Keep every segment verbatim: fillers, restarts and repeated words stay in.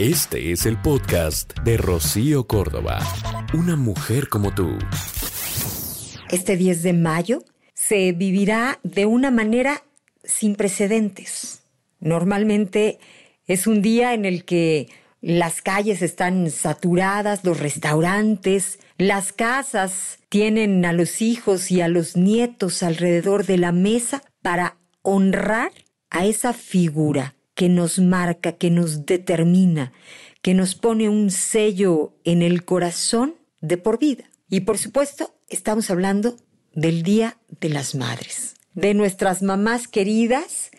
Este es el podcast de Rocío Córdoba, una mujer como tú. Este diez de mayo se vivirá de una manera sin precedentes. Normalmente es un día en el que las calles están saturadas, los restaurantes, las casas tienen a los hijos y a los nietos alrededor de la mesa para honrar a esa figura que nos marca, que nos determina, que nos pone un sello en el corazón de por vida. Y por supuesto, estamos hablando del Día de las Madres, de nuestras mamás queridas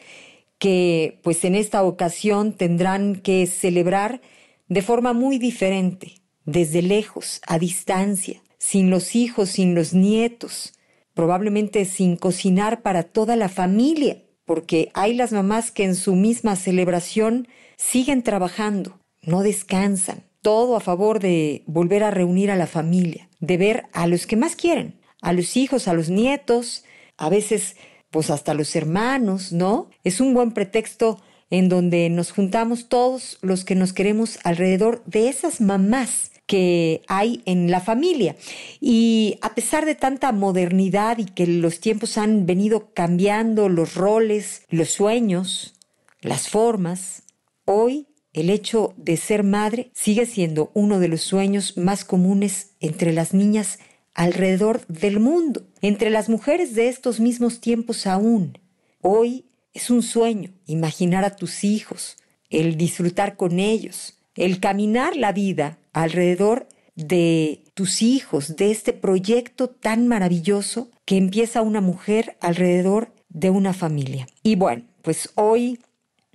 que pues en esta ocasión tendrán que celebrar de forma muy diferente, desde lejos, a distancia, sin los hijos, sin los nietos, probablemente sin cocinar para toda la familia, porque hay las mamás que en su misma celebración siguen trabajando, no descansan. Todo a favor de volver a reunir a la familia, de ver a los que más quieren, a los hijos, a los nietos, a veces pues hasta los hermanos, ¿no? Es un buen pretexto en donde nos juntamos todos los que nos queremos alrededor de esas mamás que hay en la familia. Y a pesar de tanta modernidad y que los tiempos han venido cambiando, los roles, los sueños, las formas, hoy el hecho de ser madre sigue siendo uno de los sueños más comunes entre las niñas alrededor del mundo, entre las mujeres de estos mismos tiempos aún. Hoy es un sueño imaginar a tus hijos, el disfrutar con ellos, el caminar la vida alrededor de tus hijos, de este proyecto tan maravilloso que empieza una mujer alrededor de una familia. Y bueno, pues hoy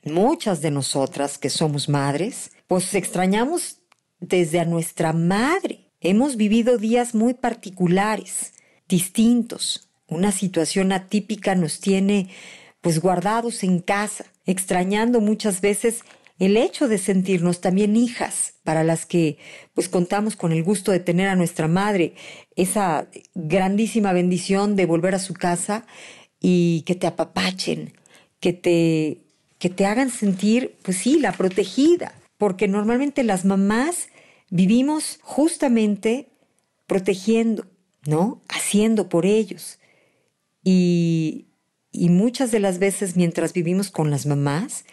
muchas de nosotras que somos madres, pues extrañamos desde a nuestra madre. Hemos vivido días muy particulares, distintos. Una situación atípica nos tiene pues guardados en casa, extrañando muchas veces el hecho de sentirnos también hijas, para las que pues contamos con el gusto de tener a nuestra madre, esa grandísima bendición de volver a su casa y que te apapachen, que te... que te hagan sentir, pues sí, la protegida, porque normalmente las mamás vivimos justamente protegiendo, ¿no? Haciendo por ellos. Y, y muchas de las veces mientras vivimos con las mamás,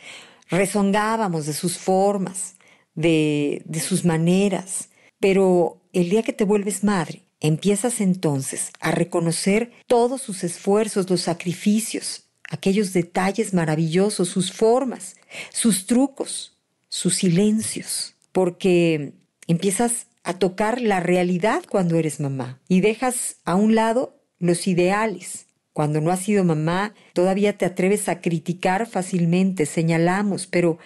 rezongábamos de sus formas, de, de sus maneras, pero el día que te vuelves madre, empiezas entonces a reconocer todos sus esfuerzos, los sacrificios, aquellos detalles maravillosos, sus formas, sus trucos, sus silencios, porque empiezas a tocar la realidad cuando eres mamá y dejas a un lado los ideales. Cuando no has sido mamá, todavía te atreves a criticar fácilmente, señalamos, pero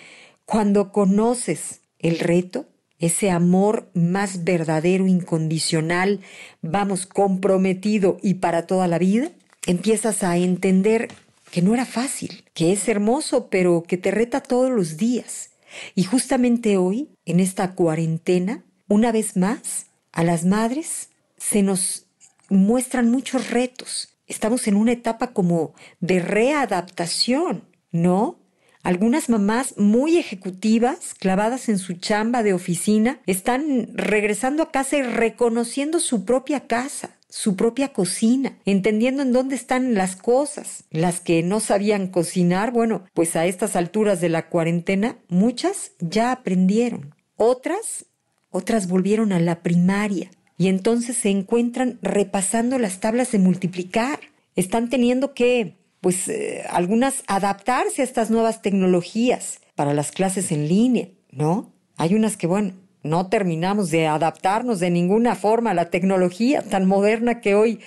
cuando conoces el reto, ese amor más verdadero, incondicional, vamos, comprometido y para toda la vida, empiezas a entender que no era fácil, que es hermoso, pero que te reta todos los días. Y justamente hoy, en esta cuarentena, una vez más, a las madres se nos muestran muchos retos. Estamos en una etapa como de readaptación, ¿no? Algunas mamás muy ejecutivas, clavadas en su chamba de oficina, están regresando a casa y reconociendo su propia casa, su propia cocina, entendiendo en dónde están las cosas. Las que no sabían cocinar, bueno, pues a estas alturas de la cuarentena, muchas ya aprendieron. Otras, otras volvieron a la primaria y entonces se encuentran repasando las tablas de multiplicar. Están teniendo que, pues, eh, algunas adaptarse a estas nuevas tecnologías para las clases en línea, ¿no? Hay unas que, bueno, no terminamos de adaptarnos de ninguna forma a la tecnología tan moderna que hoy,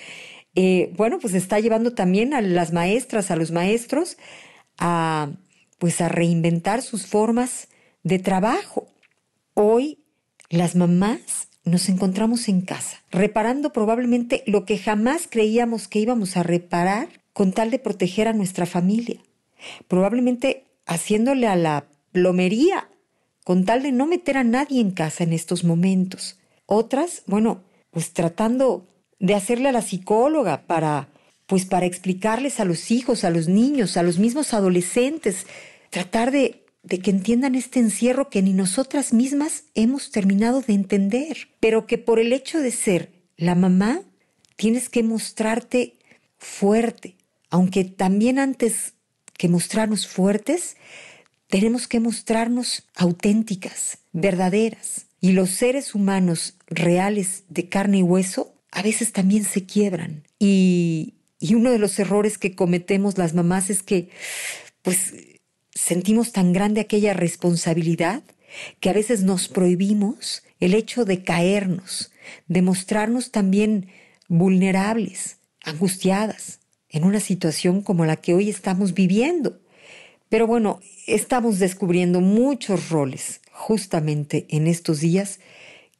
eh, bueno, pues está llevando también a las maestras, a los maestros, a, pues a reinventar sus formas de trabajo. Hoy las mamás nos encontramos en casa, reparando probablemente lo que jamás creíamos que íbamos a reparar con tal de proteger a nuestra familia. Probablemente haciéndole a la plomería, con tal de no meter a nadie en casa en estos momentos. Otras, bueno, pues tratando de hacerle a la psicóloga para, pues para explicarles a los hijos, a los niños, a los mismos adolescentes, tratar de de que entiendan este encierro que ni nosotras mismas hemos terminado de entender, pero que por el hecho de ser la mamá tienes que mostrarte fuerte, aunque también antes que mostrarnos fuertes, tenemos que mostrarnos auténticas, verdaderas. Y los seres humanos reales de carne y hueso a veces también se quiebran. Y, y uno de los errores que cometemos las mamás es que pues, sentimos tan grande aquella responsabilidad que a veces nos prohibimos el hecho de caernos, de mostrarnos también vulnerables, angustiadas, en una situación como la que hoy estamos viviendo. Pero bueno, estamos descubriendo muchos roles justamente en estos días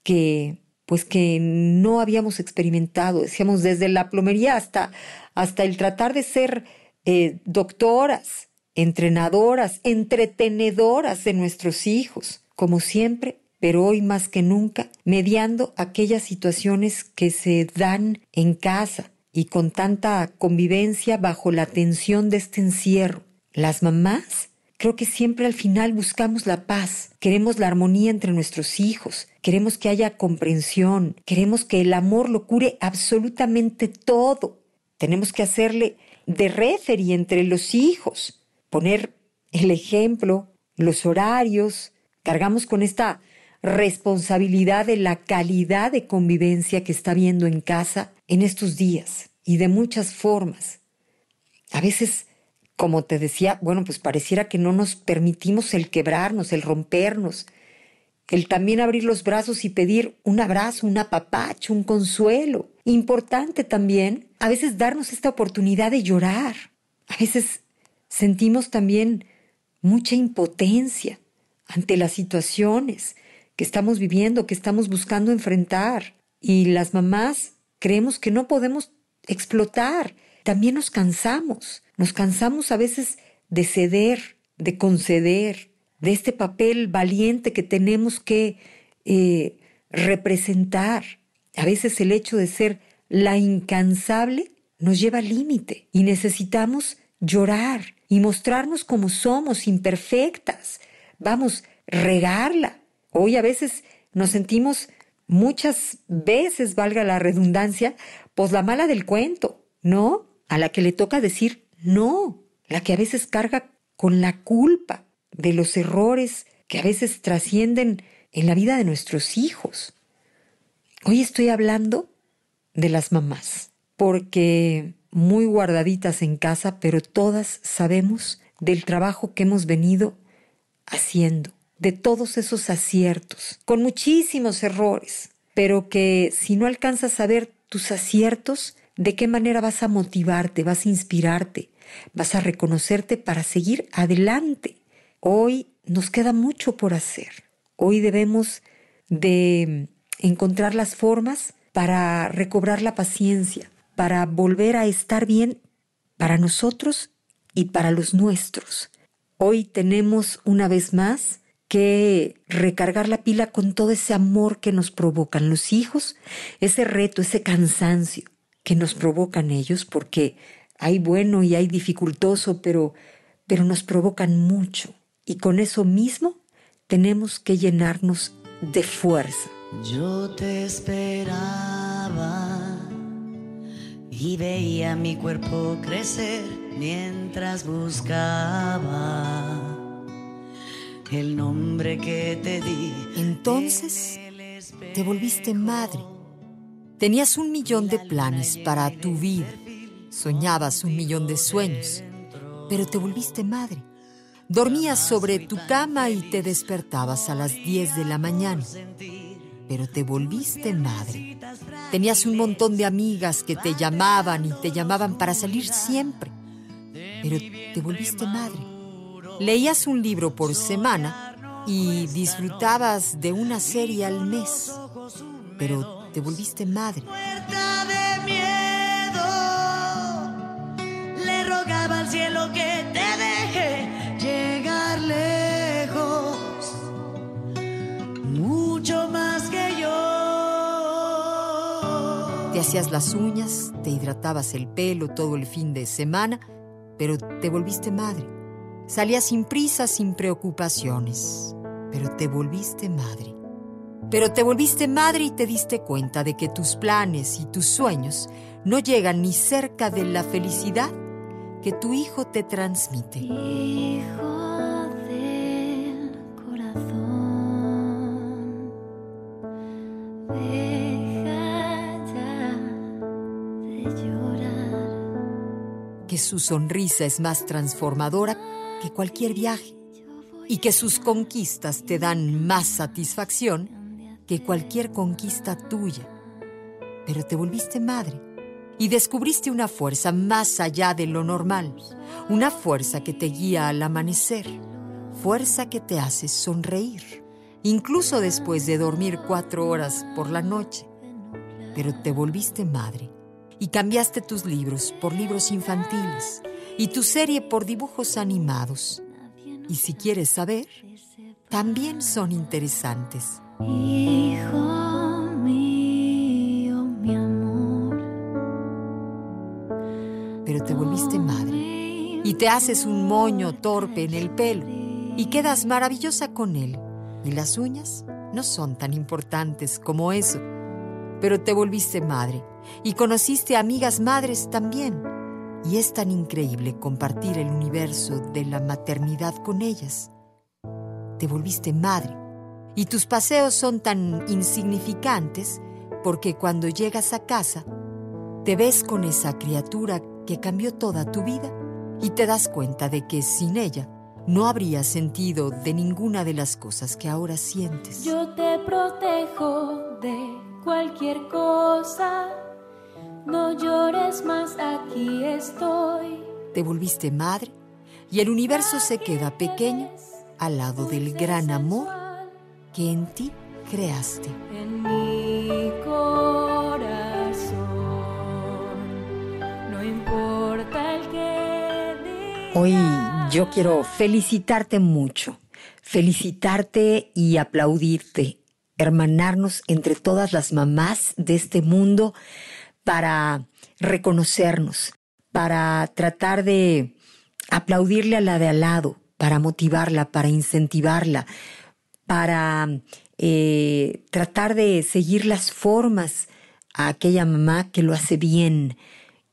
que, pues que no habíamos experimentado. Decíamos desde la plomería hasta, hasta el tratar de ser eh, doctoras, entrenadoras, entretenedoras de nuestros hijos, como siempre, pero hoy más que nunca, mediando aquellas situaciones que se dan en casa y con tanta convivencia bajo la tensión de este encierro. Las mamás, creo que siempre al final buscamos la paz, queremos la armonía entre nuestros hijos, queremos que haya comprensión, queremos que el amor lo cure absolutamente todo. Tenemos que hacerle de referee entre los hijos, poner el ejemplo, los horarios. Cargamos con esta responsabilidad de la calidad de convivencia que está habiendo en casa en estos días y de muchas formas. A veces, como te decía, bueno, pues pareciera que no nos permitimos el quebrarnos, el rompernos, el también abrir los brazos y pedir un abrazo, un apapacho, un consuelo. Importante también, a veces darnos esta oportunidad de llorar. A veces sentimos también mucha impotencia ante las situaciones que estamos viviendo, que estamos buscando enfrentar. Y las mamás creemos que no podemos explotar. También nos cansamos. Nos cansamos a veces de ceder, de conceder, de este papel valiente que tenemos que eh, representar. A veces el hecho de ser la incansable nos lleva al límite y necesitamos llorar y mostrarnos como somos, imperfectas. Vamos, regarla. Hoy a veces nos sentimos, muchas veces, valga la redundancia, pues la mala del cuento, ¿no? A la que le toca decir no, la que a veces carga con la culpa de los errores que a veces trascienden en la vida de nuestros hijos. Hoy estoy hablando de las mamás, porque muy guardaditas en casa, pero todas sabemos del trabajo que hemos venido haciendo, de todos esos aciertos, con muchísimos errores, pero que si no alcanzas a ver tus aciertos, ¿de qué manera vas a motivarte, vas a inspirarte, vas a reconocerte para seguir adelante? Hoy nos queda mucho por hacer. Hoy debemos de encontrar las formas para recobrar la paciencia, para volver a estar bien para nosotros y para los nuestros. Hoy tenemos una vez más que recargar la pila con todo ese amor que nos provocan los hijos, ese reto, ese cansancio que nos provocan ellos, porque hay bueno y hay dificultoso, pero, pero nos provocan mucho. Y con eso mismo tenemos que llenarnos de fuerza. Yo te esperaba y veía mi cuerpo crecer mientras buscaba el nombre que te di. Entonces te volviste madre. Tenías un millón de planes para tu vida, soñabas un millón de sueños, pero te volviste madre. Dormías sobre tu cama y te despertabas a las diez de la mañana, pero te volviste madre. Tenías un montón de amigas que te llamaban y te llamaban para salir siempre, pero te volviste madre. Leías un libro por semana y disfrutabas de una serie al mes, pero te volviste madre. Muerta de miedo, le rogaba al cielo que te deje llegar lejos, mucho más que yo. Te hacías las uñas, te hidratabas el pelo todo el fin de semana, pero te volviste madre. Salías sin prisa, sin preocupaciones, pero te volviste madre. Pero te volviste madre y te diste cuenta de que tus planes y tus sueños no llegan ni cerca de la felicidad que tu hijo te transmite. Hijo del corazón, deja ya de llorar. Que su sonrisa es más transformadora que cualquier viaje y que sus conquistas te dan más satisfacción que cualquier conquista tuya. Pero te volviste madre y descubriste una fuerza más allá de lo normal, una fuerza que te guía al amanecer, fuerza que te hace sonreír, incluso después de dormir cuatro horas por la noche. Pero te volviste madre y cambiaste tus libros por libros infantiles y tu serie por dibujos animados. Y si quieres saber, también son interesantes. Hijo mío, mi amor. Pero te volviste madre y te haces un moño torpe en el pelo y quedas maravillosa con él. Y las uñas no son tan importantes como eso. Pero te volviste madre y conociste amigas madres también. Y es tan increíble compartir el universo de la maternidad con ellas. Te volviste madre. Y tus paseos son tan insignificantes porque cuando llegas a casa te ves con esa criatura que cambió toda tu vida y te das cuenta de que sin ella no habrías sentido de ninguna de las cosas que ahora sientes. Yo te protejo de cualquier cosa, no llores más, aquí estoy. Te volviste madre y el universo se queda pequeño al lado del gran amor que en ti creaste. En mi corazón, no importa el que... Hoy yo quiero felicitarte mucho, felicitarte y aplaudirte, hermanarnos entre todas las mamás de este mundo para reconocernos, para tratar de aplaudirle a la de al lado, para motivarla, para incentivarla, para eh, tratar de seguir las formas a aquella mamá que lo hace bien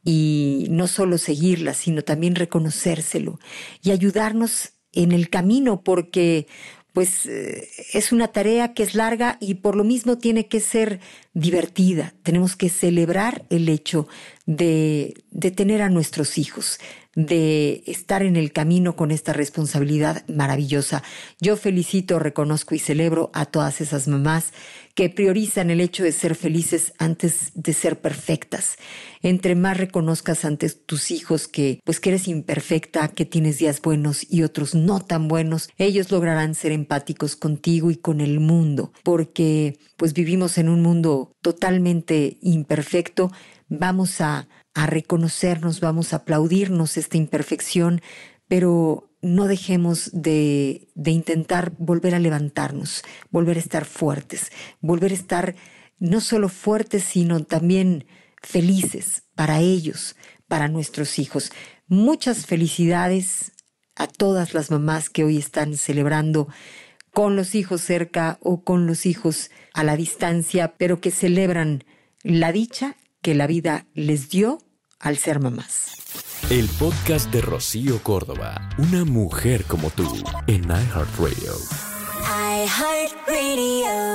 y no solo seguirla, sino también reconocérselo y ayudarnos en el camino porque pues eh, es una tarea que es larga y por lo mismo tiene que ser divertida. Tenemos que celebrar el hecho de, de tener a nuestros hijos, de estar en el camino con esta responsabilidad maravillosa. Yo felicito, reconozco y celebro a todas esas mamás que priorizan el hecho de ser felices antes de ser perfectas. Entre más reconozcas ante tus hijos que, pues, que eres imperfecta, que tienes días buenos y otros no tan buenos, ellos lograrán ser empáticos contigo y con el mundo, porque pues vivimos en un mundo totalmente imperfecto. Vamos a a reconocernos, vamos a aplaudirnos esta imperfección, pero no dejemos de, de intentar volver a levantarnos, volver a estar fuertes, volver a estar no solo fuertes, sino también felices para ellos, para nuestros hijos. Muchas felicidades a todas las mamás que hoy están celebrando con los hijos cerca o con los hijos a la distancia, pero que celebran la dicha que la vida les dio al ser mamás. El podcast de Rocío Córdoba, una mujer como tú, en iHeartRadio. iHeartRadio.